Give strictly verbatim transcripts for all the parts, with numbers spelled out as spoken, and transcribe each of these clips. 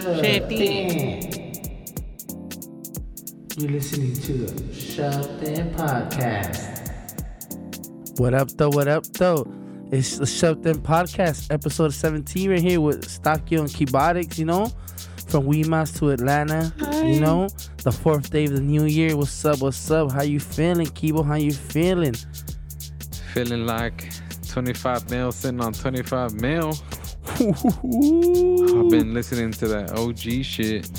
Shifty. You're listening to the Shoved In Podcast. What up, though? What up, though? It's the Shoved In Podcast, episode seventeen, right here with Stokyo and Kibotics, you know? From WeMouse to Atlanta, Hi. You know? The fourth day of the new year. What's up? What's up? How you feeling, Kibo? How you feeling? Feeling like twenty-five mil sitting on twenty-five mil. I've been listening to that O G shit.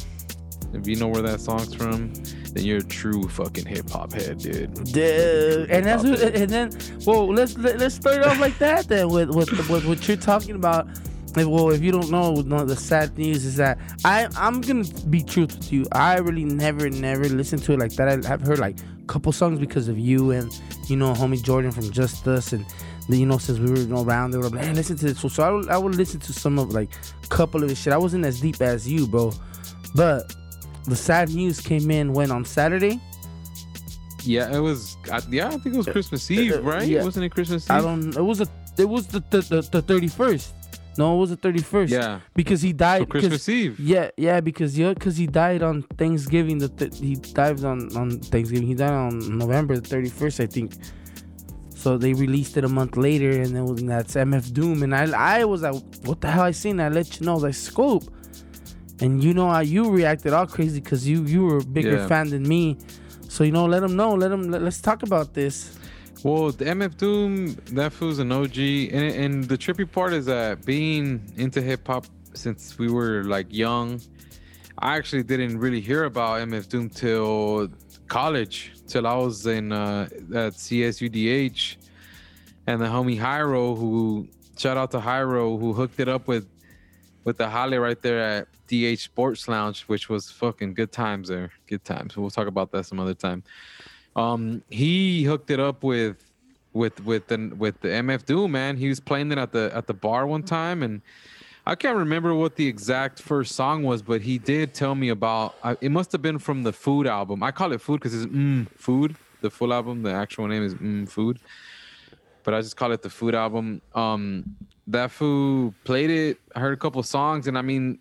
If you know where that song's from, then you're a true fucking hip hop head, dude. Dude, and that's what, and then well, let's let's start off like that then with with, with what you're talking about. If, well, if you don't know, no, the sad news is that I I'm gonna be truth with you. I really never never listened to it like that. I have heard like a couple songs because of you and you know homie Jordan from Just Us and. You know, since we were you know, around, they were like, "Man, listen to this." So, so I would, I would listen to some of like a couple of his shit. I wasn't as deep as you, bro. But the sad news came in when on Saturday. Yeah, it was. I, yeah, I think it was Christmas uh, Eve, uh, right? Yeah. Wasn't it Christmas Eve? I don't. It was a. It was the the thirty first. No, it was the thirty first. Yeah, because he died. So Christmas Eve. Yeah, yeah, because yeah, because he died on Thanksgiving. The th- he died on on Thanksgiving. He died on November the thirty first, I think. So they released it a month later, and then and that's M F Doom. And I, I was like, "What the hell I seen?" I let you know. I was like, "Scoop," and you know how you reacted all crazy because you you were a bigger yeah. fan than me. So you know, let them know. Let them let, let's talk about this. Well, the M F Doom, that fool's an O G, and and the trippy part is that being into hip hop since we were like young, I actually didn't really hear about M F Doom till college. Till I was in uh, at C S U D H, and the homie Hyro, who shout out to Hyro, who hooked it up with with the Holly right there at D H Sports Lounge, which was fucking good times there, good times. We'll talk about that some other time. Um, he hooked it up with with with the with the M F Doom, man. He was playing it at the at the bar one time, and I can't remember what the exact first song was, but he did tell me about, uh, it must have been from the Food album. I call it Food because it's mmm Food, the full album. The actual name is mmm Food, but I just call it the Food album. Um, that fool played it. I heard a couple songs, and I mean,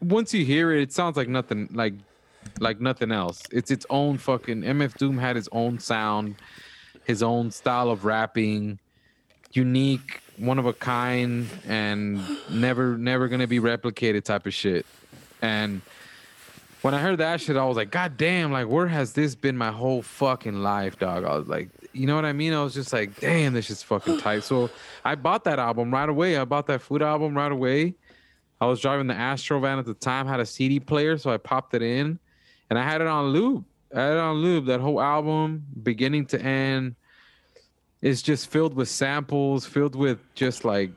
once you hear it, it sounds like nothing, like, like nothing else. It's its own fucking, M F Doom had his own sound, his own style of rapping, unique, one of a kind, and never never gonna be replicated type of shit. And when I heard that shit, I was like, god damn, like where has this been my whole fucking life, dog? I was like, you know what I mean? I was just like, damn, this shit's fucking tight. So I bought that album right away. I bought that Food album right away. I was driving the Astro van at the time, had a C D player, so I popped it in and I had it on loop. I had it on loop, that whole album, beginning to end. It's just filled with samples, filled with just like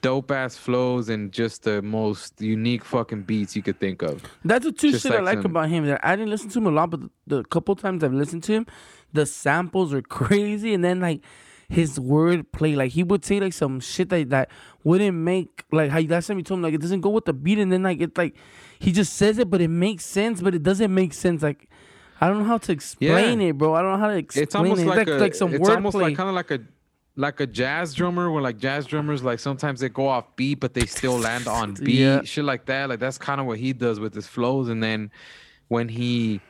dope ass flows and just the most unique fucking beats you could think of. That's the two just shit like I like him. About him. That I didn't listen to him a lot, but the couple times I've listened to him, the samples are crazy. And then like his word play, like he would say like some shit that, that wouldn't make, like how last time you told him like it doesn't go with the beat, and then like it's like he just says it, but it makes sense, but it doesn't make sense. Like I don't know how to explain yeah. it, bro. I don't know how to explain it. It's almost it. Like, like, a, like some it's almost play. Like kind of like a like a jazz drummer, where like jazz drummers, like sometimes they go off beat, but they still land on beat, yeah. shit like that. Like that's kind of what he does with his flows. And then when he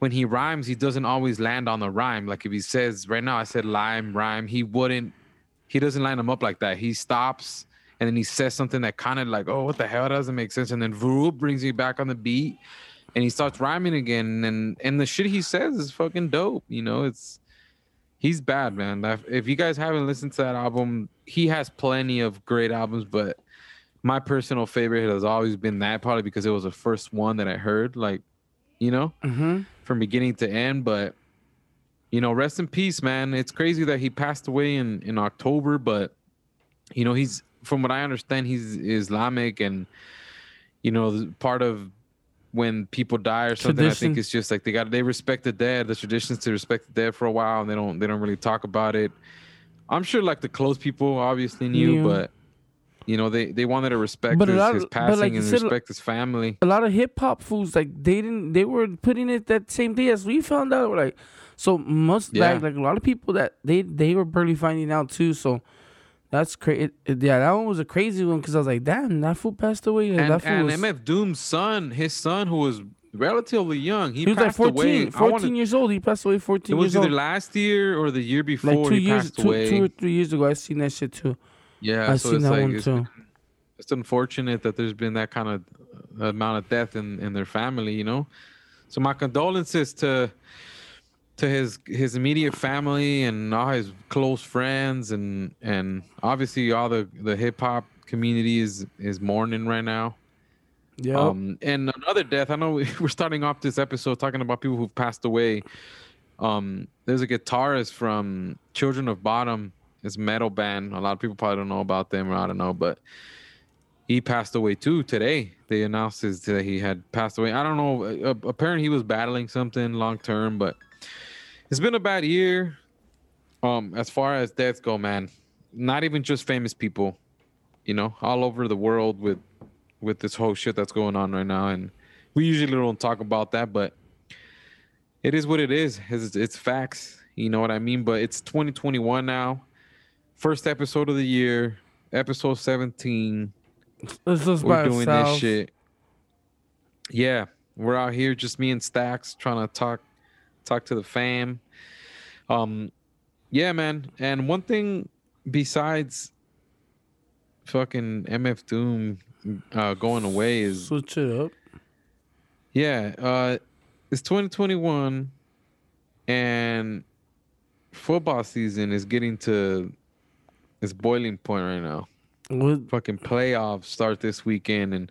when he rhymes, he doesn't always land on the rhyme. Like if he says right now, I said lime rhyme, he wouldn't. He doesn't line them up like that. He stops and then he says something that kind of like, oh, what the hell, that doesn't make sense. And then vroom, brings you back on the beat. And he starts rhyming again, and and the shit he says is fucking dope. You know, it's he's bad, man. If you guys haven't listened to that album, he has plenty of great albums, but my personal favorite has always been that, probably because it was the first one that I heard, like, you know, mm-hmm. from beginning to end. But, you know, rest in peace, man. It's crazy that he passed away in, in October, but, you know, he's, from what I understand, he's Islamic, and, you know, part of when people die or something, tradition. I think it's just like they got they respect the dead. The tradition's to respect the dead for a while, and they don't they don't really talk about it. I'm sure like the close people obviously knew, yeah. but you know they, they wanted to respect his, of, his passing like and said, respect his family. A lot of hip hop fools like they didn't they were putting it that same day as we found out. Like so most yeah. like like a lot of people that they they were barely finding out too. So That's crazy. Yeah, that one was a crazy one because I was like, damn, that fool passed away. And, and, that fool and was... M F Doom's son, his son, who was relatively young, he, he was passed like fourteen, away. fourteen wanna... years old. He passed away fourteen years old. It was either last year or the year before like two he years, passed two, away. Two or three years ago, I seen that shit too. Yeah, I so seen it's that like, one it's, too. It's unfortunate that there's been that kind of amount of death in, in their family, you know? So my condolences to... to his his immediate family and all his close friends and and obviously all the the hip-hop community is is mourning right now. Yeah. Um and another death, I know we're starting off this episode talking about people who've passed away. Um there's a guitarist from Children of Bodom, it's a metal band, a lot of people probably don't know about them or I don't know, but he passed away too today. They announced his, that he had passed away. I don't know, apparently he was battling something long term, but it's been a bad year, um, as far as deaths go, man. Not even just famous people, you know, all over the world with with this whole shit that's going on right now. And we usually don't talk about that, but it is what it is. It's, it's facts, you know what I mean? But it's twenty twenty-one now, first episode of the year, episode seventeen. This is we're doing itself. This shit. Yeah, we're out here, just me and Stacks, trying to talk. Talk to the fam. Um, yeah, man. And one thing besides fucking M F Doom uh, going away is... Switch it up. Yeah. Uh, it's twenty twenty-one and football season is getting to its boiling point right now. What? Fucking playoffs start this weekend and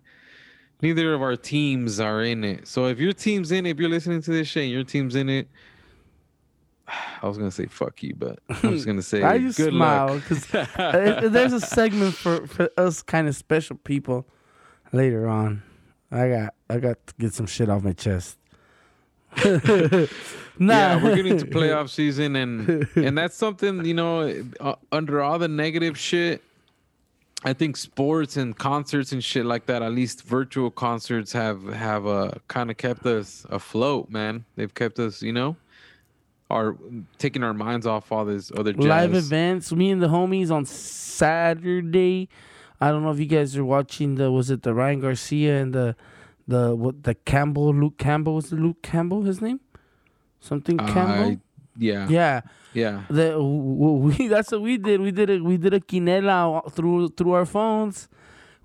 neither of our teams are in it. So if your team's in it, if you're listening to this shit and your team's in it, I was going to say fuck you, but I'm just going to say I just good smile, luck. Cause there's a segment for, for us kind of special people later on. I got I got to get some shit off my chest. nah. Yeah, we're getting to playoff season, and, and that's something, you know, uh, under all the negative shit, I think sports and concerts and shit like that, at least virtual concerts, have have uh, kind of kept us afloat, man. They've kept us, you know, are taking our minds off all this other jazz. Live events. Me and the homies on Saturday. I don't know if you guys are watching the was it the Ryan Garcia and the the what the Campbell Luke Campbell was it Luke Campbell his name something Campbell. Uh, Yeah. Yeah. Yeah. The, we, that's what we did. We did a we did a quinela through through our phones.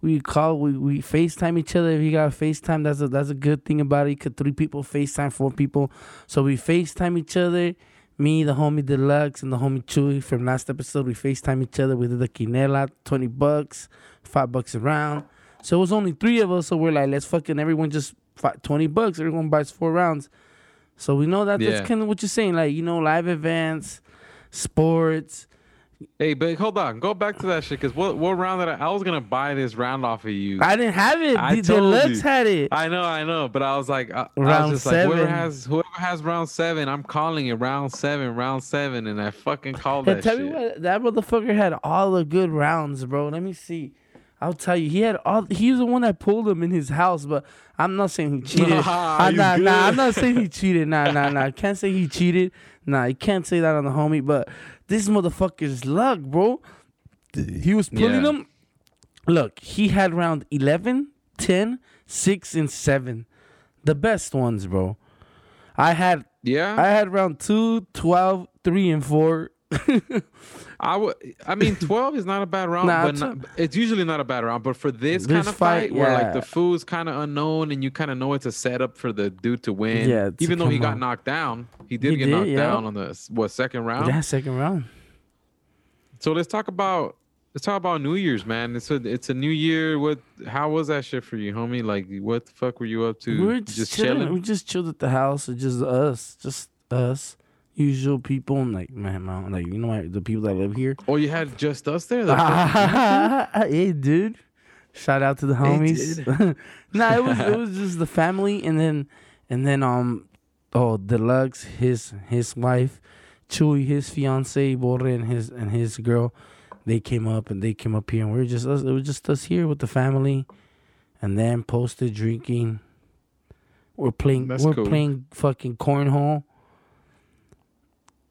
We call we, we FaceTime each other. If you got FaceTime, that's a that's a good thing about it. You could three people FaceTime four people. So we FaceTime each other. Me, the homie Deluxe, and the homie Chewy from last episode. We FaceTime each other. We did the quinela, twenty bucks, five bucks a round. So it was only three of us. So we're like, let's fucking everyone just five, twenty bucks. Everyone buys four rounds. So we know that yeah. that's kind of what you're saying, like, you know, live events, sports. Hey, but hold on, go back to that shit because what what round that I, I was gonna buy this round off of you. I didn't have it. I the Deluxe had it. I know, I know, but I was like, I, round I was just seven. Like, whoever has whoever has round seven, I'm calling it round seven, round seven, and I fucking called hey, that. Tell shit. Me what that motherfucker had all the good rounds, bro. Let me see. I'll tell you, he had all. He was the one that pulled him in his house, but I'm not saying he cheated. Nah, I, nah, nah, I'm not saying he cheated. Nah, nah, nah. Can't say he cheated. Nah, you can't say that on the homie. But this motherfucker's luck, bro. He was pulling yeah. him. Look, he had round eleven, ten, six, and seven, the best ones, bro. I had yeah. I had round two, twelve, three, and four. I would. I mean, twelve is not a bad round, nah, but not, it's usually not a bad round. But for this, this kind of fight, fight where yeah. like the food's kind of unknown and you kind of know it's a setup for the dude to win, yeah, even though he on. got knocked down, he did he get did, knocked yeah. down on the what second round? Yeah, second round. So let's talk about let's talk about New Year's, man. It's a it's a new year. What? How was that shit for you, homie? Like, what the fuck were you up to? We were just, just chilling. chilling. We just chilled at the house. It's just us, just us. Usual people, I'm like, man, man, like, you know, like, the people that live here. Oh, you had Just Us there? Hey, dude. Shout out to the homies. Hey, nah, it was it was just the family. And then, and then um, oh, Deluxe, his his wife, Chewy, his fiance, Borre, and his, and his girl, they came up and they came up here. And we were just us. It was just us here with the family. And then posted drinking. We're playing, That's we're cool. playing fucking cornhole.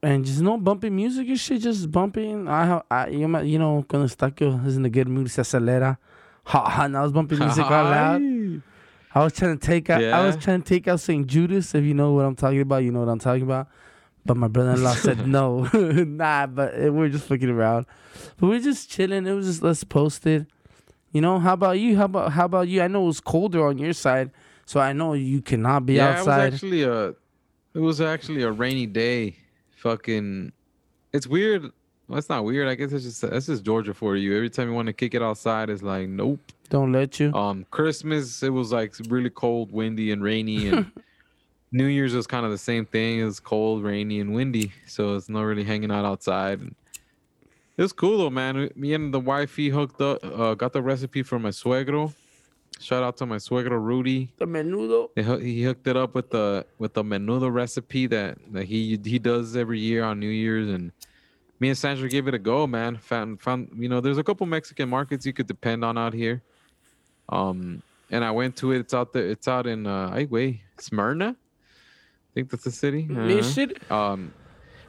And just no bumping music and shit, just bumping. I, I you know, cuando Stokyo is in a good mood, se acelera. Ha, ha, and I was bumping music all loud. I was trying to take out, yeah. I was trying to take out Saint Judas. If you know what I'm talking about, you know what I'm talking about. But my brother-in-law said no, nah. But we were just fucking around. But we were just chilling. It was just let's post it. You know, how about you? How about how about you? I know it was colder on your side, so I know you cannot be yeah, outside. Yeah, it was actually a, it was actually a rainy day. Fucking, it's weird. Well, it's not weird. I guess it's just that's just Georgia for you. Every time you want to kick it outside, it's like nope, don't let you. Um, Christmas it was like really cold, windy, and rainy, and New Year's was kind of the same thing. It was cold, rainy, and windy, so it's not really hanging out outside. And it was cool though, man. Me and the wifey hooked up, uh, got the recipe from my suegro. Shout out to my suegro Rudy. The menudo. He hooked it up with the with the menudo recipe that, that he he does every year on New Year's and. Me and Sandra gave it a go, man. Found, found, you know, there's a couple Mexican markets you could depend on out here. Um, and I went to it. It's out there. It's out in, uh, I wait, Smyrna. I think that's the city. Uh-huh. Um,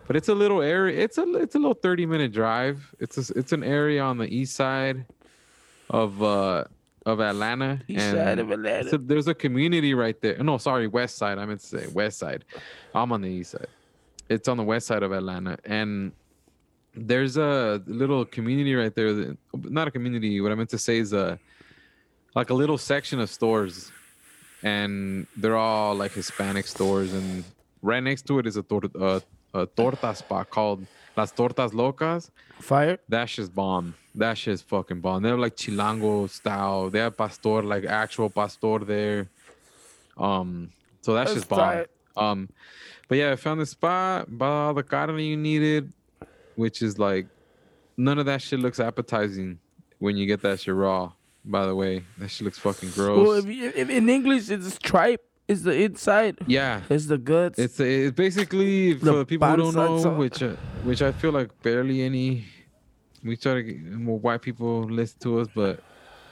but it's a little area. It's a, it's a little thirty minute drive. It's, a, it's an area on the east side of, uh, of Atlanta. East and side of Atlanta. A, there's a community right there. No, sorry, west side. I meant to say west side. I'm on the east side. It's on the west side of Atlanta, and there's a little community right there. That, not a community. What I meant to say is a, like a little section of stores. And they're all like Hispanic stores. And right next to it is a, tor- a, a torta spot called Las Tortas Locas. Fire? That shit's bomb. That shit's fucking bomb. They have like Chilango style. They have pastor, like actual pastor there. Um, So that's just bomb. Tight. Um, But yeah, I found the spot. Bought all the carne you needed. Which is like, none of that shit looks appetizing when you get that shit raw. By the way, that shit looks fucking gross. Well, if, you, if in English it's tripe, it's the inside. Yeah, it's the guts. It's it's basically the for people who don't know, salsa. which uh, which I feel like barely any. We try to get more white people listen to us, but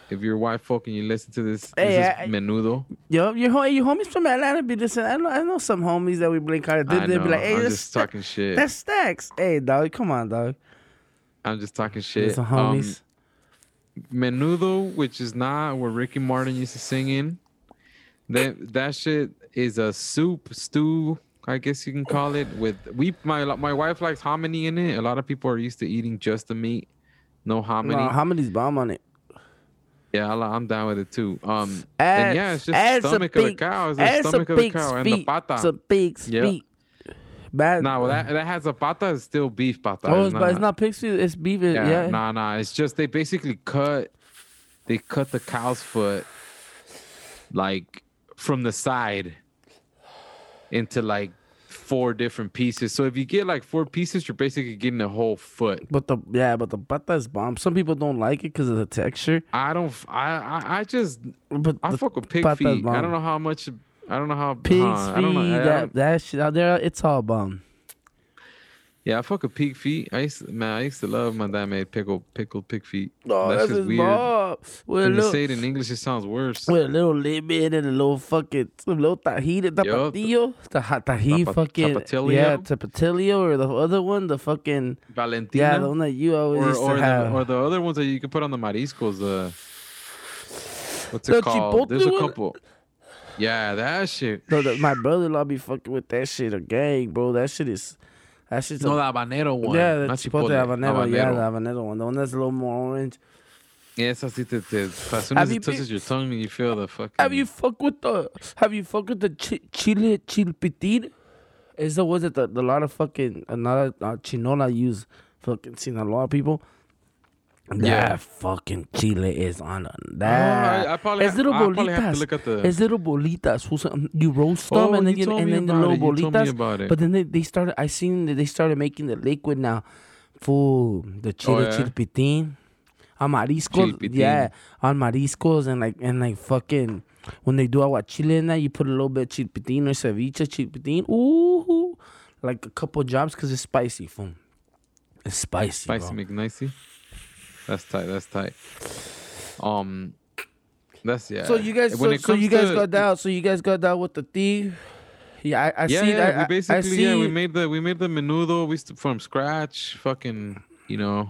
if you're white folk and you listen to this, hey, this I, is menudo. Yo, your your homies from Atlanta be listening. I know I know some homies that we blink out. They, they be like, "Hey, I'm this just talking shit. That stacks." Hey, dog, come on, dog. I'm just talking shit. Some homies. Um, menudo, which is not what Ricky Martin used to sing in. That that shit is a soup stew, I guess you can call it. With we my my wife likes hominy in it. A lot of people are used to eating just the meat, no hominy. No, hominy's bomb on it. Yeah, I'm down with it too. Um, add, and yeah, it's just the stomach of the cow. It's the stomach of the cow and the pata. It's a pig's yep. feet. Bad. Nah, well, that, that has a pata. It's still beef pata. Oh, it's, but not, it's not pig's feet. It's beef. Yeah, yeah. Nah, nah. It's just they basically cut, they cut the cow's foot, like, from the side into, like, four different pieces. So if you get like four pieces, you're basically getting a whole foot. But the yeah, but the pata is bomb. Some people don't like it because of the texture. I don't. I I, I just. But I fuck with pig feet. I don't know how much. I don't know how pig huh, feet. That, that shit out there, it's all bomb. Yeah, I fuck with pig feet. I used to, man, I used to love my dad made pickled pickled pig feet. Oh, that's, that's just weird. When you say it in English, it sounds worse. With a little lemon and a little fucking some little tahini, tapatillo, the tahini, tapa, fucking tapatilio. Yeah, tapatillo, or the other one, the fucking Valentina. Yeah, the one that you always or, used to or have, the, or the other ones that you can put on the mariscos. The what's it the called? There's a couple. One? Yeah, that shit. No, the, my brother-in-law be fucking with that shit. A gang, bro. That shit is. That shit's no, a, the habanero one. Yeah, the chipotle, habanero, habanero. Yeah, the habanero one. The one that's a little more orange. Yeah, it's as soon as it touches your tongue, you feel the fucking... Have you fucked with the... Have you fucked with the ch- chile chilpitin? It's the ones that the, the, a lot of fucking... A lot of uh, chinola use. Fucking seen a lot of people. That yeah. fucking chile is on a, that. Oh, I, I probably, it's little I bolitas. Probably have to look at the... It's little bolitas. You roast them oh, and then you, you and then the little it. bolitas. But then they, they started. I seen that they started making the liquid now. Fool, the chile oh, yeah. chilpitín, on mariscos. Chilpitín. Yeah, on mariscos and like and like fucking when they do aguachile in that, you put a little bit of chilpitín or ceviche chilpitín. Ooh, like a couple drops because it's spicy. Fool, it's spicy. Spicy McNicey. That's tight. That's tight. Um, that's yeah. So you guys, so, so you guys to, got down. So you guys got down with the tea. Yeah, I, I yeah, see. Yeah, that. We basically, I see... yeah, we made the we made the menudo. We st- from scratch. Fucking, you know,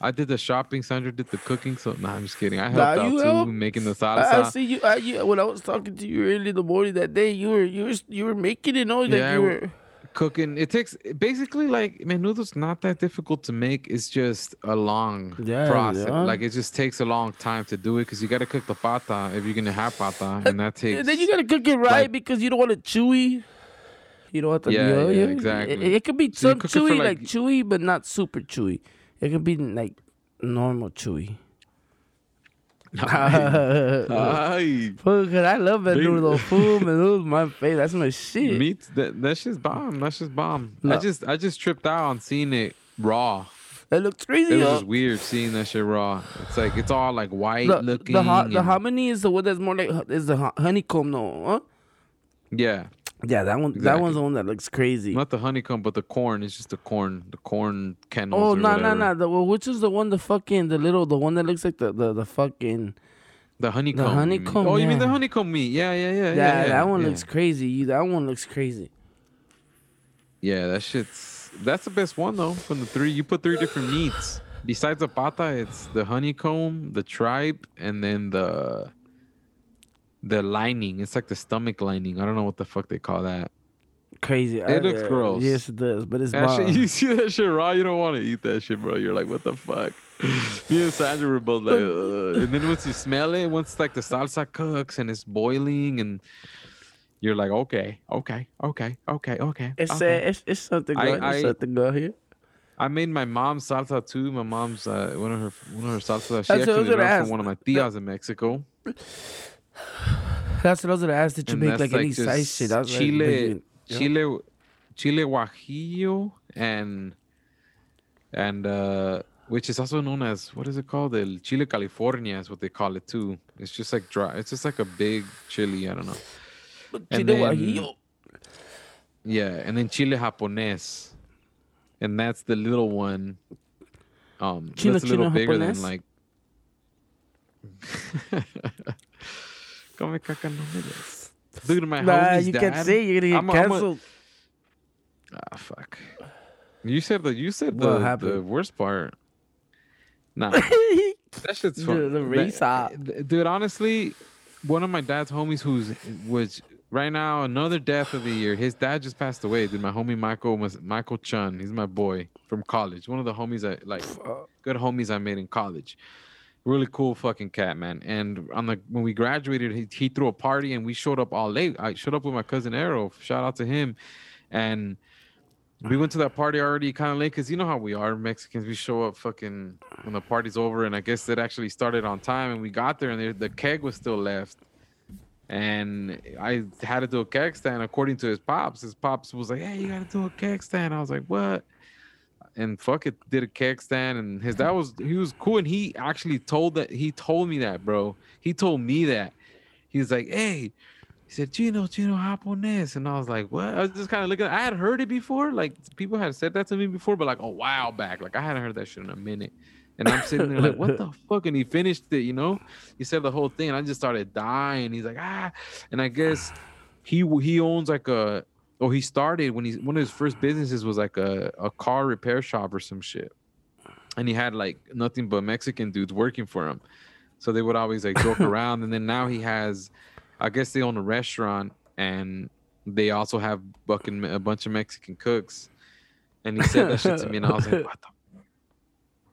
I did the shopping. Sandra did the cooking. So no, nah, I'm just kidding. I helped nah, out too, helped? making the salsa. I, I see you, I, you. When I was talking to you early in the morning that day, you were you were you were making it. All that yeah, you were cooking. It takes basically like menudo's not that difficult to make. It's just a long yeah, process. Yeah. Like it just takes a long time to do it because you got to cook the pata if you're gonna have pata, and that takes. And then you gotta cook it right like, because you don't want it chewy. You know what I mean? Yeah, yeah, yeah, exactly. It, it, it could be so some chewy, like, like chewy, but not super chewy. It could be like normal chewy. Ay. Food, cause I love menudo. Food, menudo, my favorite. That's my shit. Meat, that that's just bomb. That's just bomb. No. I just I just tripped out on seeing it raw. It looked crazy. It was just weird seeing that shit raw. It's like it's all like white the, looking. The ho- the hominy is the one that's more like is the honeycomb, no? Huh? Yeah. Yeah, that one. Exactly. That one's the one that looks crazy. Not the honeycomb, but the corn. It's just the corn. The corn kennels. Oh no no no! Which is the one? The fucking the little the one that looks like the the, the fucking the honeycomb. The honeycomb. Oh, yeah. You mean the honeycomb meat? Yeah yeah yeah yeah. Yeah, yeah that one yeah. looks crazy. That one looks crazy. Yeah, that shit's that's the best one though. From the three, you put three different meats besides the pata. It's the honeycomb, the tripe, and then the. The lining. It's like the stomach lining. I don't know what the fuck they call that. Crazy. It I, looks yeah. gross. Yes, it does. But it's bomb. You see that shit raw? You don't want to eat that shit, bro. You're like, what the fuck? Me and Sandra were both like, ugh. And then once you smell it, once like the salsa cooks and it's boiling and you're like, okay, okay, okay, okay, okay. It's okay. A, it's, it's something good. It's something good here. I made my mom's salsa too. My mom's, uh, one of her one of her salsa. She That's actually learned ask. from one of my tias in Mexico. That's what I was gonna ask. Did you and make like, like any size shit? That's Chile, like, yeah. Chile, Chile guajillo, and and uh, which is also known as what is it called? The Chile California is what they call it too. It's just like dry. It's just like a big chili. I don't know. But and Chile then, guajillo. Yeah, and then Chile japonés, and that's the little one. Um, Chile, that's a little Chile bigger japonés? than like. Come caca no me des. Look at my nah, homies, you dad. Can't say you're gonna get canceled. A... Ah, fuck. You said the you said the, the worst part. Nah, that shit's fun. The race that, dude. Honestly, one of my dad's homies, who's was right now another death of the year. His dad just passed away. Dude, my homie Michael was Michael Chun. He's my boy from college. One of the homies I like, good homies I made in college. Really cool fucking cat, man. And on the when we graduated, he, he threw a party and we showed up all late. I showed up with my cousin Arrow. Shout out to him. And we went to that party already kind of late because you know how we are Mexicans. We show up fucking when the party's over. And I guess it actually started on time. And we got there and they, the keg was still left. And I had to do a keg stand according to his pops. His pops was like, hey, you got to do a keg stand. I was like, what? And fuck it, did a keg stand, and his dad was he was cool, and he actually told that he told me that, bro. He told me that he was like, hey, he said, Chino, Chino Japonés, and I was like, what? I was just kind of looking. I had heard it before, like people had said that to me before, but like a while back, like I hadn't heard that shit in a minute. And I'm sitting there like, what the fuck? And he finished it, you know. He said the whole thing, and I just started dying. He's like, ah, and I guess he he owns like a. Oh, he started when he one of his first businesses was like a, a car repair shop or some shit. And he had like nothing but Mexican dudes working for him. So they would always like joke around. And then now he has, I guess they own a restaurant and they also have fucking a bunch of Mexican cooks. And he said that shit to me and I was like, what the?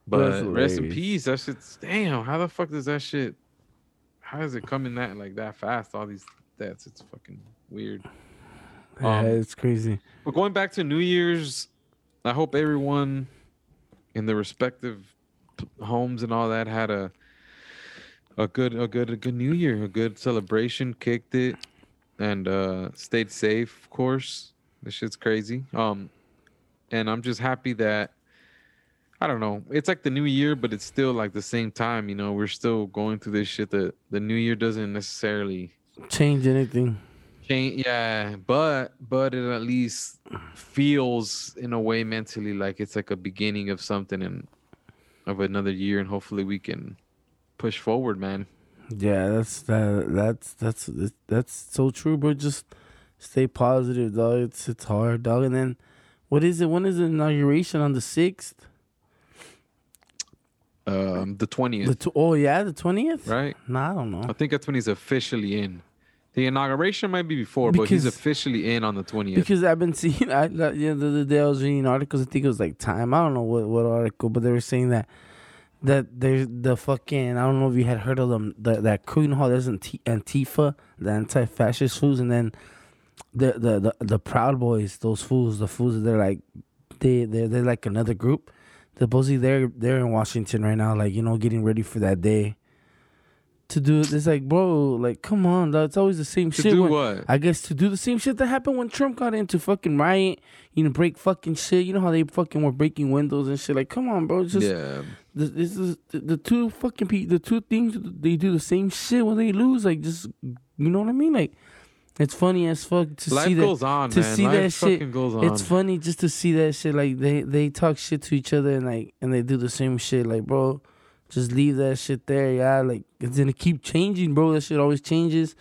But rest in peace. That shit's, damn, how the fuck does that shit, how does it come in that like that fast? All these deaths, it's fucking weird. Um, yeah, it's crazy. But going back to New Year's, I hope everyone in their respective homes and all that had a a good a good a good New Year, a good celebration, kicked it, and uh, stayed safe. Of course, this shit's crazy. Um, and I'm just happy that I don't know. It's like the New Year, but it's still like the same time. You know, we're still going through this shit. That the New Year doesn't necessarily change anything. Yeah, but but it at least feels in a way mentally like it's like a beginning of something and of another year, and hopefully we can push forward, man. Yeah, that's that, that's that's that's so true, bro. Just stay positive, dog. It's it's hard, dog. And then, what is it? When is the inauguration? On the sixth? Um, the twentieth. Tw- oh yeah, the twentieth. Right. No, nah, I don't know. I think that's when he's officially in. The inauguration might be before, because, but he's officially in on the twentieth. Because I've been seeing, I, the other day I was reading articles. I think it was like Time. I don't know what, what article, but they were saying that that there's the fucking, I don't know if you had heard of them, the, that Korean hall. There's Antifa, the anti-fascist fools, and then the the the, the Proud Boys. Those fools, the fools. They're like they they they're like another group. Supposedly they're they're in Washington right now, like, you know, getting ready for that day. To do it's like, bro, like, come on, dog. It's always the same to shit. To do when, what? I guess to do the same shit that happened when Trump got into fucking riot, you know, break fucking shit. You know how they fucking were breaking windows and shit. Like, come on, bro. It's just yeah. This, this is the, the two fucking pe- the two things. They do the same shit when they lose. Like, just, you know what I mean? Like, it's funny as fuck to Life see that. Goes on, to man. See Life that shit. Goes on. It's funny just to see that shit. Like, they they talk shit to each other and like and they do the same shit. Like, bro. Just leave that shit there, yeah. Like, it's gonna keep changing, bro. That shit always changes.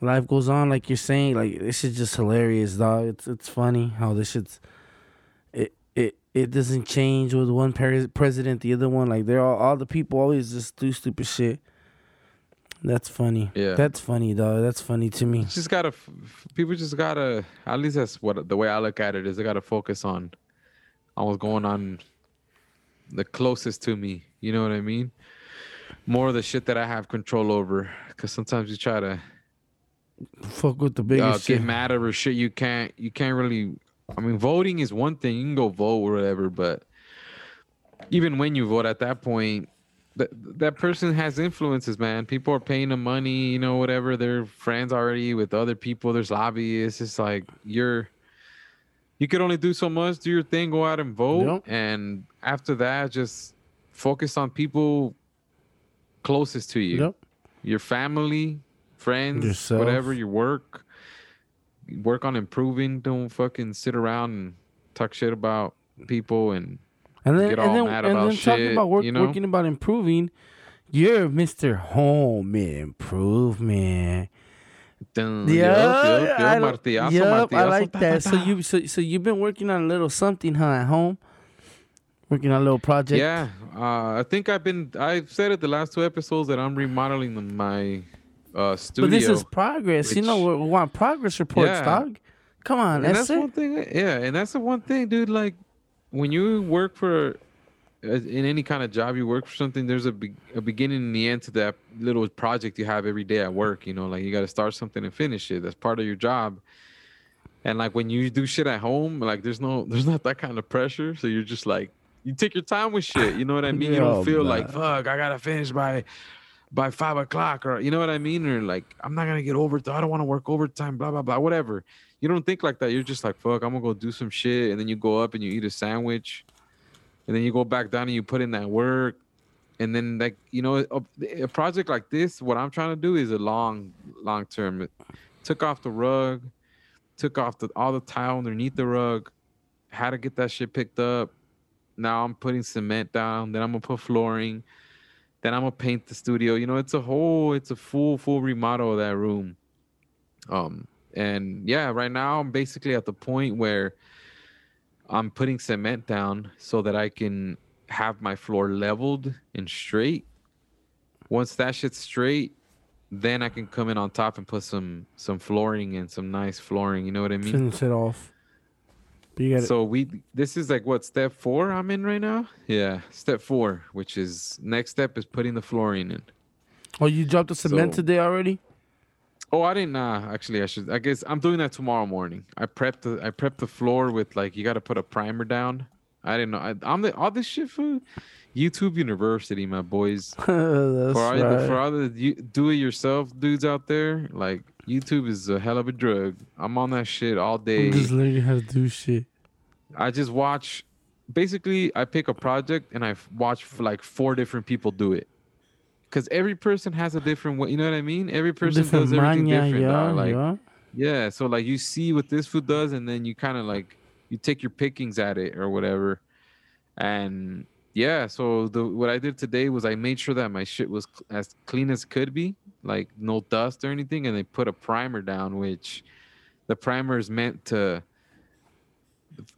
Life goes on, like you're saying. Like, this shit's just hilarious, dog. It's it's funny how this shit's it it it doesn't change with one pres- president, the other one. Like, they're all all the people always just do stupid shit. That's funny. Yeah, that's funny, dog. That's funny to me. Just gotta people just gotta. At least that's what the way I look at it is. They gotta focus on on what's going on. The closest to me, you know what I mean? More of the shit that I have control over, because sometimes you try to fuck with the biggest uh, get shit. Get mad over shit you can't. You can't really. I mean, voting is one thing. You can go vote or whatever, but even when you vote, at that point, that that person has influences, man. People are paying them money, you know, whatever. They're friends already with other people. There's lobbyists. It's like you're. You could only do so much. Do your thing. Go out and vote. Yep. And after that, just focus on people closest to you. Yep. Your family, friends, yourself. Whatever, your work. Work on improving. Don't fucking sit around and talk shit about people and, and then, get all and then, mad and about then shit. Talking about work, you know? Working about improving, you're Mister Home Improvement. Dun, yeah, yep, yep, I, martillazo, yep, martillazo, I like da, that. Da, da. So you, so so you've been working on a little something, huh? At home, working on a little project. Yeah, uh, I think I've been. I've said it the last two episodes that I'm remodeling my uh, studio. But this is progress. Which, you know, we want progress reports, yeah. Dog. Come on, and that's it. One thing. Yeah, and that's the one thing, dude. Like, when you work for in any kind of job, you work for something, there's a, be- a beginning and the end to that little project you have every day at work, you know, like you got to start something and finish it. That's part of your job. And like when you do shit at home, like there's no there's not that kind of pressure, so you're just like you take your time with shit, you know what I mean? Yo, you don't feel man. Like fuck, I gotta finish by by five o'clock, or you know what I mean, or like I'm not gonna get over th- I don't want to work overtime, blah blah blah, whatever. You don't think like that. You're just like fuck, I'm gonna go do some shit, and then you go up and you eat a sandwich. And then you go back down and you put in that work. And then, like, you know, a, a project like this, what I'm trying to do is a long, long term. It took off the rug, took off the, all the tile underneath the rug, how to get that shit picked up. Now I'm putting cement down. Then I'm going to put flooring. Then I'm going to paint the studio. You know, it's a whole, it's a full, full remodel of that room. Um, and, yeah, right now I'm basically at the point where I'm putting cement down so that I can have my floor leveled and straight. Once that shit's straight, then I can come in on top and put some some flooring and some nice flooring. You know what I mean? Finish it off. But you got so we this is like what step four I'm in right now. Yeah, step four, which is next step is putting the flooring in. Oh, you dropped the cement so, today already? Oh, I didn't. Uh, actually, I should. I guess I'm doing that tomorrow morning. I prepped. The, I prepped the floor with like you got to put a primer down. I didn't know. I, I'm the all this shit for YouTube University, my boys. That's for all, right. the, for all the you, do-it-yourself dudes out there, like YouTube is a hell of a drug. I'm on that shit all day. I'm just learning how to do shit. I just watch. Basically, I pick a project and I watch for like four different people do it. Because every person has a different way, you know what I mean? Every person different does everything mania, different. Yeah, like, yeah. yeah, so like you see what this food does, and then you kind of like you take your pickings at it or whatever. And yeah, so the what I did today was I made sure that my shit was as clean as could be, like no dust or anything, and they put a primer down, which The primer is meant to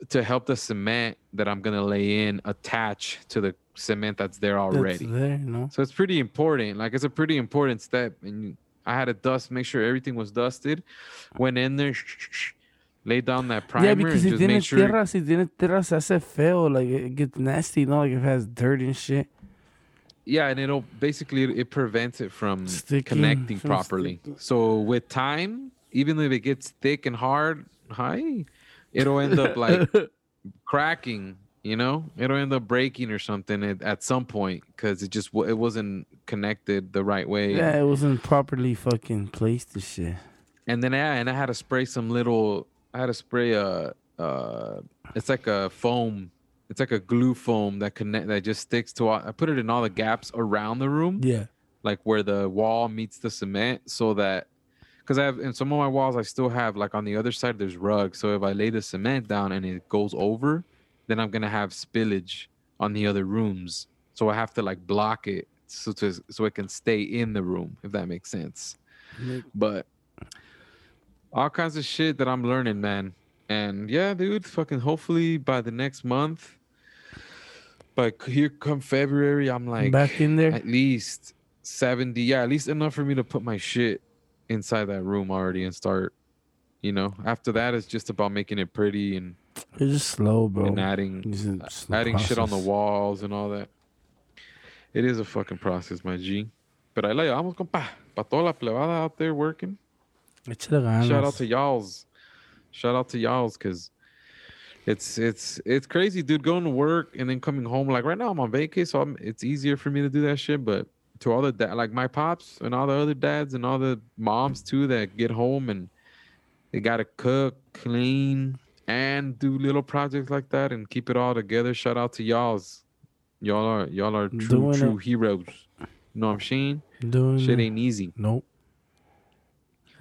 to help the cement that I'm gonna lay in attach to the cement that's there already. That's there, no? So it's pretty important. Like, it's a pretty important step. And I had to dust, make sure everything was dusted. Went in there, sh- sh- sh- laid down that primer. Yeah, because and if it's sure... tierra, si tiene tierra, se hace feo. Like, it gets nasty, you know, like if it has dirt and shit. Yeah, and it'll basically it prevents it from Sticking, connecting from properly. St- so with time, even if it gets thick and hard, hi, it'll end up like cracking. You know, it'll end up breaking or something at, at some point because it just it wasn't connected the right way. Yeah, it wasn't properly fucking placed and shit. And then I, and I had to spray some little. I had to spray a. Uh, it's like a foam. It's like a glue foam that connect that just sticks to. All, I put it in all the gaps around the room. Yeah, like where the wall meets the cement, so that because I have in some of my walls I still have like on the other side there's rugs. So if I lay the cement down and it goes over, then I'm gonna have spillage on the other rooms. So I have to like block it so to, so it can stay in the room, if that makes sense. Mm-hmm. But all kinds of shit that I'm learning, man. And yeah, dude, fucking hopefully by the next month, but here come February, I'm like back in there at least seventy. Yeah, at least enough for me to put my shit inside that room already and start, you know, after that it's just about making it pretty and it's just slow, bro. And adding, slow adding process. Shit on the walls and all that. It is a fucking process, my G. But I like, vamos, compa. Pa toda la plebada out there working. Shout out to y'all's. Shout out to y'all's, because it's it's it's crazy, dude. Going to work and then coming home. Like right now, I'm on vacation, so I'm, it's easier for me to do that shit. But to all the da- like my pops and all the other dads and all the moms too that get home and they gotta cook, clean, and do little projects like that and keep it all together. Shout out to y'all's. Y'all are y'all are true Doing true it. heroes. You know what I'm saying? Doing shit ain't easy. Nope.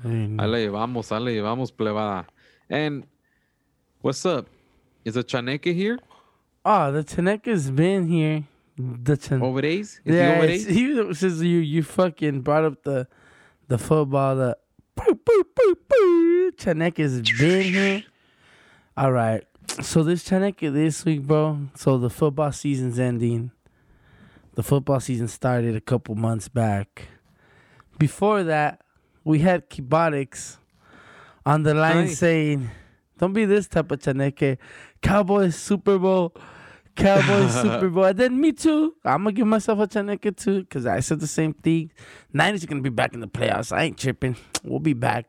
Ain't ale, vamos, ale, vamos, plebada. And what's up? Is the Chaneque here? Oh, the Chaneque's been here. The Chan- over days? Is yeah, he over days? He, since you you fucking brought up the the football, the boop, boop, boop, boop. Chaneque's been here. All right. So this Chaneque this week, bro. So the football season's ending. The football season started a couple months back. Before that, we had Kibotics on the line nice. saying, don't be this type of Chaneque. Cowboys Super Bowl. Cowboys Super Bowl. And then me too. I'm going to give myself a Chaneque too because I said the same thing. Niners are going to be back in the playoffs. I ain't tripping. We'll be back.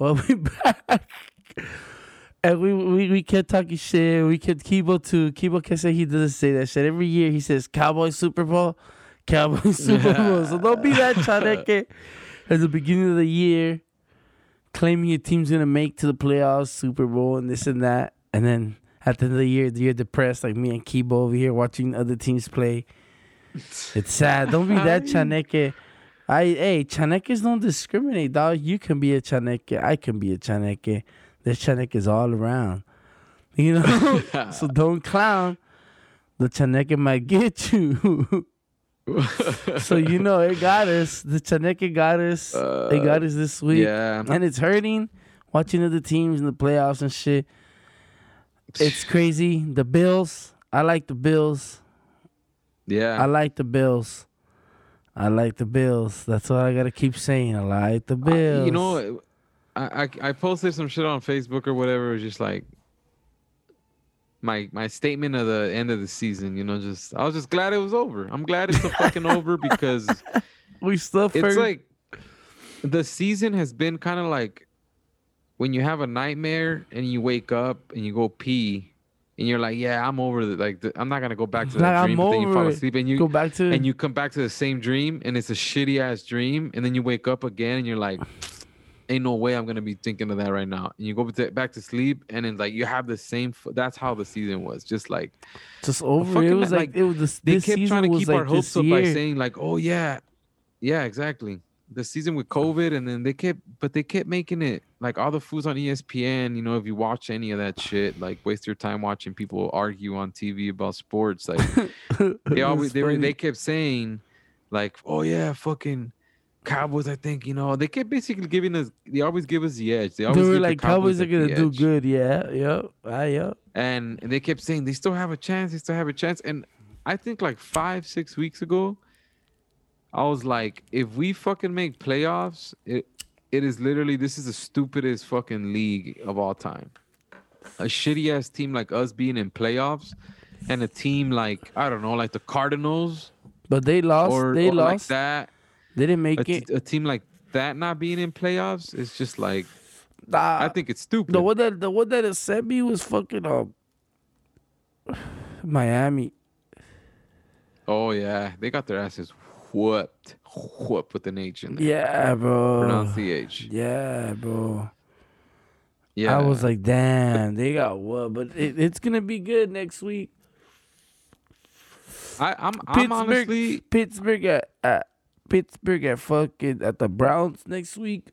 We'll be back. And we, we we kept talking shit. We kept Kibo too. Kibo can say he doesn't say that shit. Every year he says Cowboys Super Bowl. Cowboys Super Bowl. So don't be that Chaneque at the beginning of the year, claiming your team's going to make to the playoffs, Super Bowl, and this and that. And then at the end of the year, you're depressed like me and Kibo over here watching other teams play. It's sad. Don't be that Chaneque. I, hey, Chaneques don't discriminate, dog. You can be a Chaneque. I can be a Chaneque. This Chaneque is all around. You know? So don't clown. The Chaneque might get you. So, you know, it got us. The Chaneque got us. Uh, it got us this week. Yeah. And it's hurting watching other teams in the playoffs and shit. It's crazy. The Bills. I like the Bills. Yeah. I like the Bills. I like the Bills. That's all I got to keep saying. I like the Bills. I, you know, I, I I posted some shit on Facebook or whatever. It was just like my my statement of the end of the season, you know, just I was just glad it was over. I'm glad it's fucking over because we still it's hurt. Like the season has been kind of like when you have a nightmare and you wake up and you go pee and you're like, yeah, I'm over it. Like the, I'm not gonna go back to that like, dream. But then you fall asleep and you go back to and you come back to the same dream and it's a shitty ass dream and then you wake up again and you're like, ain't no way I'm going to be thinking of that right now. And you go back to sleep, and it's like you have the same. F- that's how the season was. Just like. Just over. Fucking, it was like, like it was this, they kept trying to keep like our hopes up by saying, like, oh, yeah. Yeah, exactly. The season with COVID, and then they kept, but they kept making it like all the fools on E S P N. You know, if you watch any of that shit, like waste your time watching people argue on T V about sports. Like, they always, they, were, they kept saying, like, oh, yeah, fucking. Cowboys, I think, you know, they kept basically giving us, they always give us the edge. They, always they were like, Cowboys, Cowboys are going to do edge. good. Yeah, yeah, uh, yeah. And they kept saying they still have a chance. They still have a chance. And I think like five, six weeks ago, I was like, if we fucking make playoffs, it it is literally, this is the stupidest fucking league of all time. A shitty ass team like us being in playoffs and a team like, I don't know, like the Cardinals. But they lost. Or, they or lost. Like that. They didn't make a t- it. A team like that not being in playoffs is just like, uh, I think it's stupid. The one that, the one that sent me was fucking um, Miami. Oh, yeah. They got their asses whooped. Whooped with an H in there. Yeah, bro. Pronounce the H. Yeah, bro. Yeah. I was like, damn, they got whooped. But it, it's going to be good next week. I, I'm, I'm honestly... Pittsburgh at, at Pittsburgh at fucking at the Browns next week.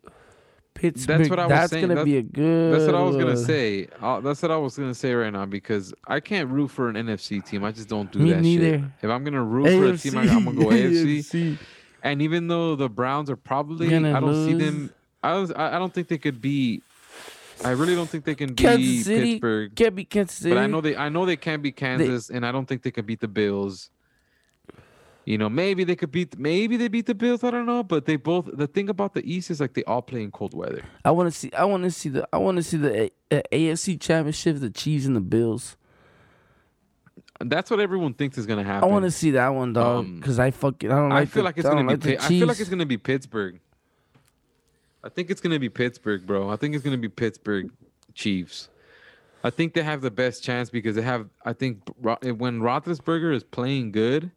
Pittsburgh, that's what I was that's saying. gonna that's, be a good. That's what I was gonna say. I'll, that's what I was gonna say right now because I can't root for an N F C team. I just don't do Me that neither. shit. If I'm gonna root A F C. For a team, I'm gonna go A F C. And even though the Browns are probably, gonna I don't lose. see them. I was, I don't think they could be. I really don't think they can beat Pittsburgh. Can't be Kansas City. But I know they, I know they can't beat Kansas, they, and I don't think they can beat the Bills. You know, maybe they could beat, maybe they beat the Bills. I don't know, but they both. The thing about the East is like they all play in cold weather. I want to see, I want to see the, I want to see the A- A F C Championship, the Chiefs and the Bills. That's what everyone thinks is gonna happen. I want to see that one, dog, because um, I fucking, I don't. Like I feel the, like it's gonna like be. I feel like it's gonna be Pittsburgh. I think it's going to be Pittsburgh, bro. I think it's going to be Pittsburgh Chiefs. I think they have the best chance because they have, I think, when Roethlisberger is playing good,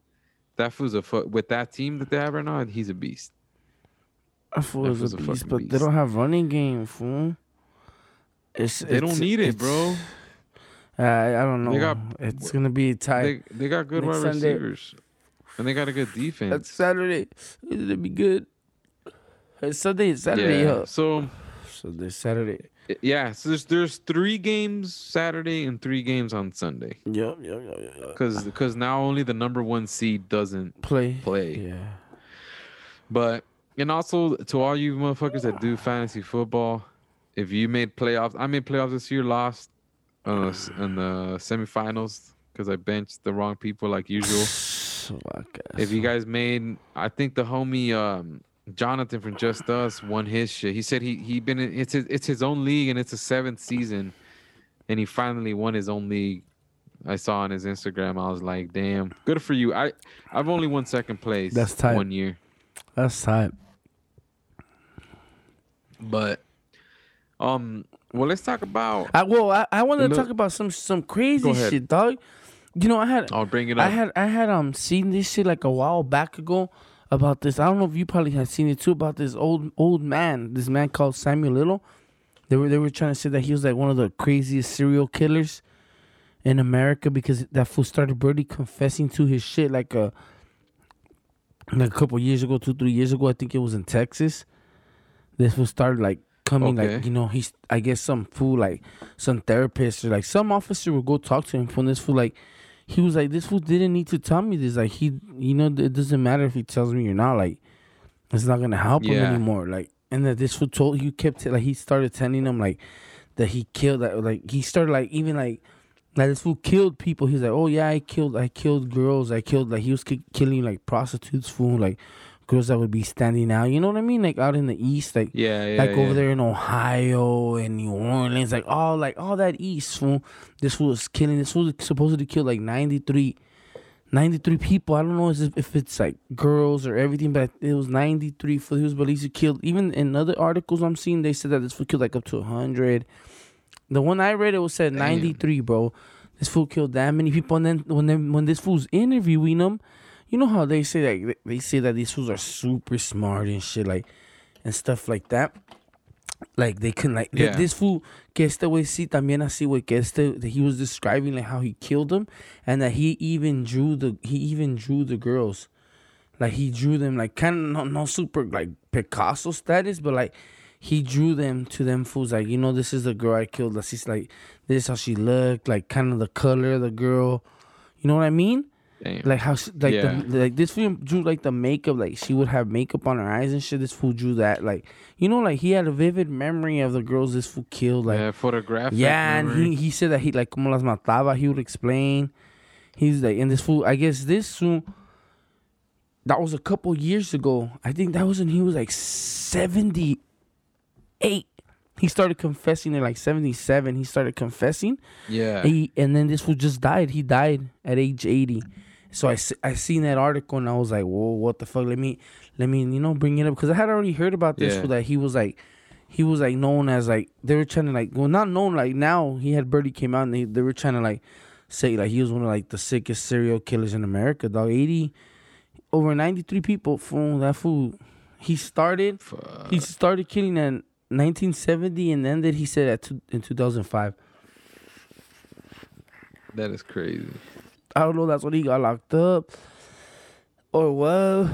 that fool's a fuck. With that team that they have right now, he's a beast. I fool is a, a beast, but beast. They don't have running game, fool. It's, they it's, don't need it, bro. I, I don't know. They got, it's going to be tight. They, they got good wide receivers. Sunday. And they got a good defense. That's Saturday. It'll be good. It's Sunday, it's Saturday. Yeah. Huh? So, so there's Saturday. Yeah, so there's there's three games Saturday and three games on Sunday. Yep, yep, yep, yep. Because because now only the number one seed doesn't play. Play. Yeah. But and also to all you motherfuckers that do fantasy football, if you made playoffs, I made playoffs this year, lost uh, in the semifinals because I benched the wrong people like usual. So if you guys made, I think the homie. Um, Jonathan from Just Us won his shit. He said he he been in, it's his, it's his own league and it's his seventh season, and he finally won his own league. I saw on his Instagram. I was like, damn, good for you. I I've only won second place. That's tight. One year. That's tight. But um, well, let's talk about. I, well, I I wanted to talk about some some crazy shit, dog. You know, I had. I'll bring it up. I had I had um seen this shit like a while back ago. About this, I don't know if you probably have seen it too. About this old old man, this man called Samuel Little. They were they were trying to say that he was like one of the craziest serial killers in America because that fool started really confessing to his shit like a like a couple years ago, two three years ago. I think it was in Texas. This fool started like coming okay. like you know he's I guess some fool like some therapist or like some officer would go talk to him from this fool like. He was like, this fool didn't need to tell me this. Like, he, you know, it doesn't matter if he tells me or not. Like, it's not going to help yeah. him anymore. Like, and that this fool told, you kept, t- like, he started telling him, like, that he killed, that like, he started, like, even, like, like, this fool killed people. He's like, oh, yeah, I killed, I killed girls. I killed, like, he was k- killing, like, prostitutes, fool, like, girls that would be standing out. You know what I mean? Like, out in the East, like, yeah, yeah, like yeah. over there in Ohio and New Orleans, like, all, like, all that East, fool. This fool was killing. This fool was supposed to kill, like, ninety-three people. I don't know if it's, like, girls or everything, but it was ninety-three fool. He was believed to kill. Even in other articles I'm seeing, they said that this fool killed, like, up to one hundred. The one I read, it was said Damn. ninety-three, bro. This fool killed that many people. And then when, they, when this fool's interviewing them, you know how they say like they say that these fools are super smart and shit like and stuff like that. Like they couldn't like yeah. this fool que este wey sí también así wey que este that he was describing like how he killed them and that he even drew the he even drew the girls. Like he drew them like kind of no, no super like Picasso status but like he drew them to them fools like you know this is the girl I killed like she's like this is how she looked like kind of the color of the girl. You know what I mean? Damn. Like how, she, like, yeah. the, like this fool drew like the makeup, like she would have makeup on her eyes and shit. This fool drew that, like, you know, like he had a vivid memory of the girls this fool killed, like yeah, photographic. Yeah, memory. And he, he said that he like como las mataba. He would explain. He's like, and this fool, I guess this fool, that was a couple years ago. I think that was when he was like seventy-eight. He started confessing at like seventy-seven. He started confessing. Yeah. And, he, and then this fool just died. He died at age eighty. So I, I seen that article and I was like, whoa, what the fuck? Let me, let me, you know, bring it up. Because I had already heard about this, yeah. fool, that he was like, he was like known as like, they were trying to like, well, not known, like now he had Birdie came out and they, they were trying to like say like he was one of like the sickest serial killers in America, dog. eighty, over ninety-three people, fool, that fool. He started, fuck. he started killing and. nineteen seventy and ended, he said, at two, in two thousand five. That is crazy. I don't know. That's when he got locked up or what.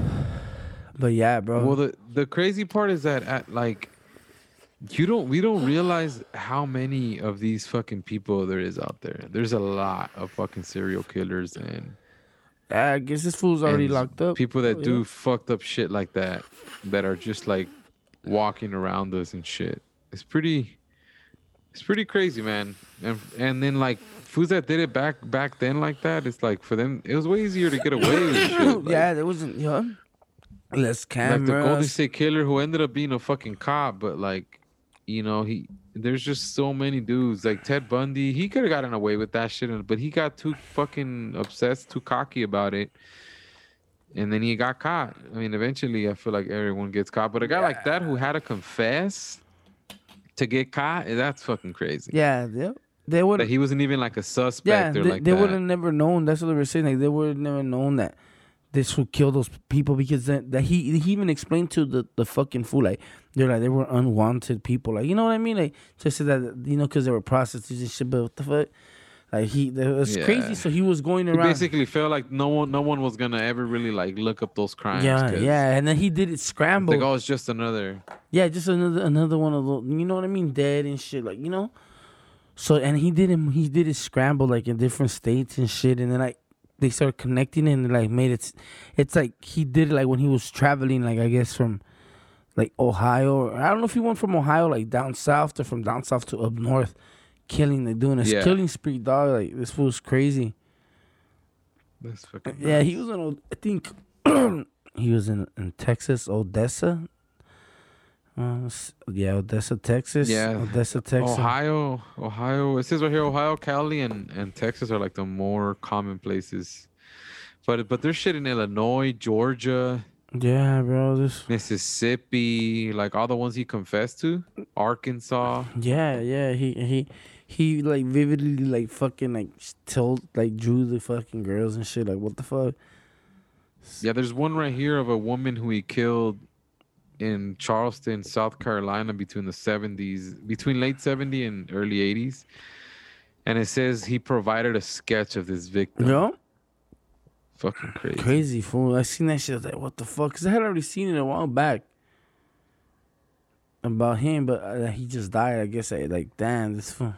But yeah, bro. Well, the, the crazy part is that at, like, you don't we don't realize how many of these fucking people there is out there. There's a lot of fucking serial killers and. I guess this fool's already locked up. People that oh, do yeah. fucked up shit like that, that are just like. Walking around us and shit. It's pretty it's pretty crazy, man. And and then like fools that did it back back then like that, it's like for them it was way easier to get away with shit. Like, yeah, there wasn't yeah. less cameras. Like the Golden State Killer who ended up being a fucking cop, but like, you know, he there's just so many dudes. Like Ted Bundy, he could have gotten away with that shit, but he got too fucking obsessed, too cocky about it. And then he got caught. I mean, eventually, I feel like everyone gets caught. But a guy yeah. like that who had to confess to get caught, that's fucking crazy. Yeah, they, they would. Like he wasn't even like a suspect yeah, or they, like they that. They would have never known. That's what they were saying. Like they would have never known that this would kill those people because that, that he he even explained to the, the fucking fool like they're like they were unwanted people. Like you know what I mean? Like just so that you know because they were prostitutes and shit. But what the fuck? Like he, it was yeah. crazy. So he was going around. He basically felt like no one, no one was gonna ever really like look up those crimes. Yeah, yeah. And then he did it scrambled. Like oh, it's just another. Yeah, just another, another one of those. You know what I mean? Dead and shit. Like you know. So and he did him. He did it scrambled like in different states and shit. And then like they started connecting it and like made it. It's like he did it like when he was traveling. Like I guess from, like Ohio. Or I don't know if he went from Ohio like down south or from down south to up north. Killing, they're doing a yeah. killing spree, dog. Like this fool's crazy. That's fucking. Yeah, nuts. He was in. I think he was in, in Texas, Odessa. Uh, yeah, Odessa, Texas. Yeah, Odessa, Texas. Ohio, Ohio. It says right here, Ohio, Cali, and, and Texas are like the more common places. But but there's shit in Illinois, Georgia. Yeah, bro. This Mississippi, like all the ones he confessed to, Arkansas. Yeah, yeah. He he. He like vividly like fucking like told like drew the fucking girls and shit. Like what the fuck? Yeah, there's one right here of a woman who he killed in Charleston, South Carolina, between the seventies, between late seventies and early eighties, and it says he provided a sketch of this victim. Yeah. Fucking crazy. Crazy fool. I seen that shit. I was like, what the fuck? Cause I had already seen it a while back. About him, but uh, he just died. I guess I like damn this fool.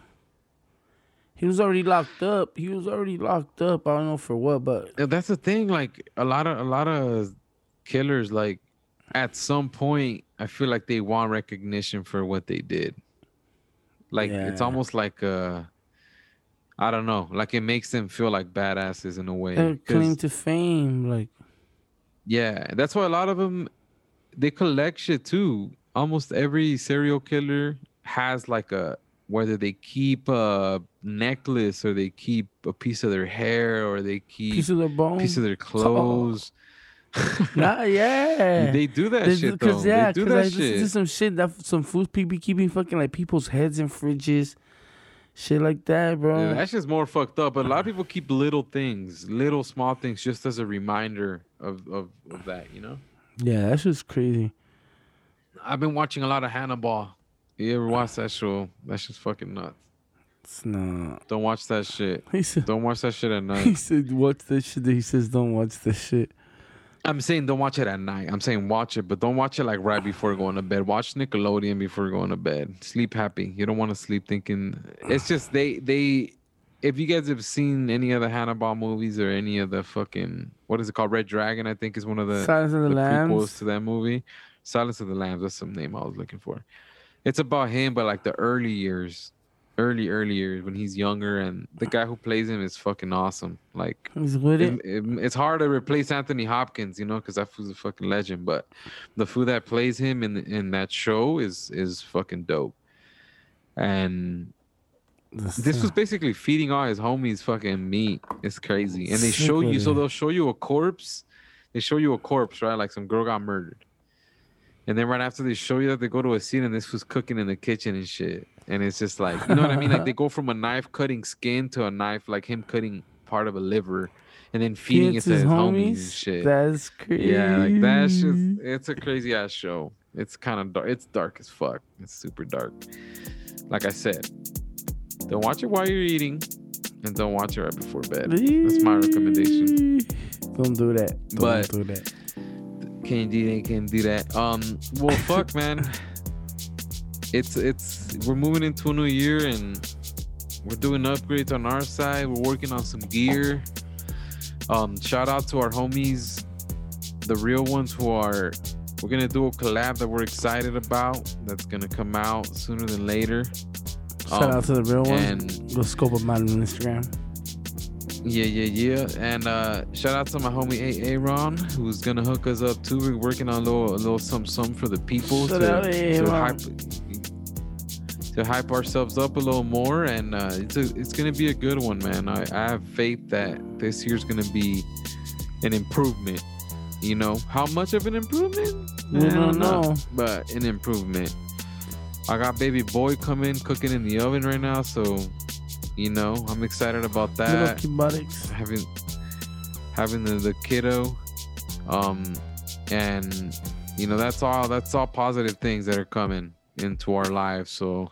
He was already locked up. He was already locked up. I don't know for what, but that's the thing. Like a lot of a lot of killers, like at some point, I feel like they want recognition for what they did. Like yeah. it's almost like uh, I don't know. Like it makes them feel like badasses in a way. Their claim to fame, like yeah, that's why a lot of them they collect shit too. Almost every serial killer has like a whether they keep a necklace or they keep a piece of their hair or they keep piece of their bone, piece of their clothes. Oh. Nah, yeah, they do that they shit do, though. Yeah, they do that like, shit. This, this is some shit that some food people keeping fucking like people's heads in fridges, shit like that, bro. Yeah, that shit's more fucked up. But a lot of people keep little things, little small things, just as a reminder of of, of that, you know? Yeah, that's just crazy. I've been watching a lot of Hannibal. You ever watch that show? That shit's fucking nuts. It's not. Don't watch that shit. He said, don't watch that shit at night. He said, watch this shit. He says, don't watch this shit. I'm saying don't watch it at night. I'm saying watch it, but don't watch it like right before going to bed. Watch Nickelodeon before going to bed. Sleep happy. You don't want to sleep thinking. It's just they they if you guys have seen any of the Hannibal movies or any of the fucking, what is it called? Red Dragon, I think, is one of the, Silence of the, the Lambs. Prequels to that movie. Silence of the Lambs. That's some name I was looking for. It's about him, but like the early years, early, early years when he's younger. And the guy who plays him is fucking awesome. Like, he's with it, it, it, it's hard to replace Anthony Hopkins, you know, because that fool's a fucking legend. But the fool that plays him in, in that show is, is fucking dope. And this was basically feeding all his homies fucking meat. It's crazy. And they show you, so they'll show you a corpse. They show you a corpse, right? Like some girl got murdered. And then right after they show you that, they go to a scene and this was cooking in the kitchen and shit. And it's just like, you know what I mean? Like they go from a knife cutting skin to a knife, like him cutting part of a liver and then feeding it to his homies and shit. That's crazy. Yeah, like that's just, it's a crazy ass show. It's kind of dark. It's dark as fuck. It's super dark. Like I said, don't watch it while you're eating and don't watch it right before bed. That's my recommendation. Don't do that. Don't but do that. Can't do that. Can't do that. Um, well, fuck, man. It's, it's, we're moving into a new year and we're doing upgrades on our side. We're working on some gear. Um, shout out to our homies, the real ones who are, we're going to do a collab that we're excited about. That's going to come out sooner than later. Shout um, out to the real one. Go scope them out on Instagram. Yeah, yeah, yeah. And uh, shout out to my homie Aaron, who's going to hook us up too. We're working on a little, a little something, something for the people to, to, hype, to hype ourselves up a little more. And uh, it's, a, it's going to be a good one, man. I, I have faith that this year's going to be an improvement. You know, how much of an improvement? We I don't know. know. But an improvement. I got baby boy coming, cooking in the oven right now, so you know I'm excited about that. Kibotics. Having having the, the kiddo, um, and you know that's all that's all positive things that are coming into our lives. So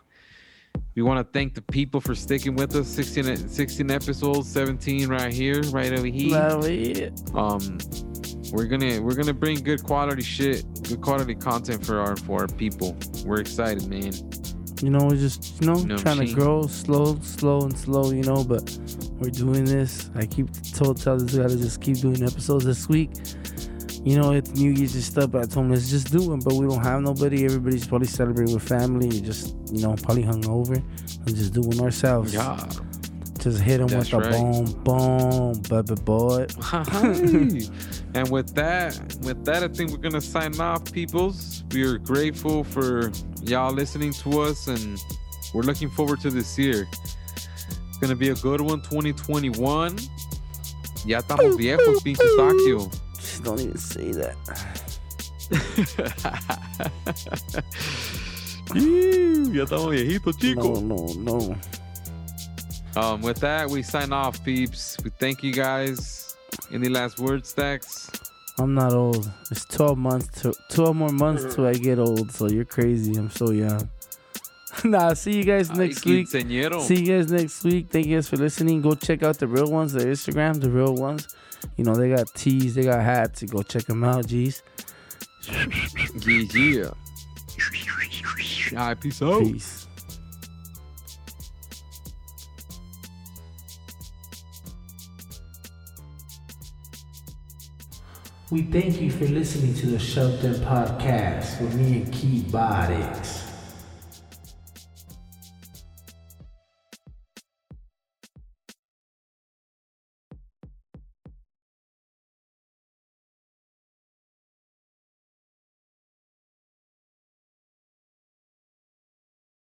we want to thank the people for sticking with us. sixteen, sixteen episodes, seventeen right here, right over here. Love it. Um, we're gonna we're gonna bring good quality shit. Good quality content for our for our people. We're excited, man. You know, we're just you know no trying machine. to grow slow, slow and slow. You know, but we're doing this. I keep told tell this guy to just keep doing episodes this week. You know, it's New Year's and stuff. But I told him let's just do it. But we don't have nobody. Everybody's probably celebrating with family. You're just you know probably hungover and just doing ourselves. Yeah. Just hit him That's with a right. boom, boom, baby boy. And with that, with that, I think we're going to sign off, peoples. We are grateful for y'all listening to us, and we're looking forward to this year. It's going to be a good one, twenty twenty-one. Ya estamos viejos, pinche Tokyo. Just don't even say that. Ya estamos viejitos, chico. No, no, no. Um, with that, we sign off, peeps. We thank you guys. Any last words, Stacks? I'm not old. It's twelve months to twelve more months till I get old. So you're crazy. I'm so young. Nah, see you guys next Ay, week. Quinceañero. See you guys next week. Thank you guys for listening. Go check out the real ones, their Instagram, the real ones. You know they got tees, they got hats. You go check them out, geez. Yeah. All right, peace out. Peace. We thank you for listening to the Shelter Podcast with me and Kibotics.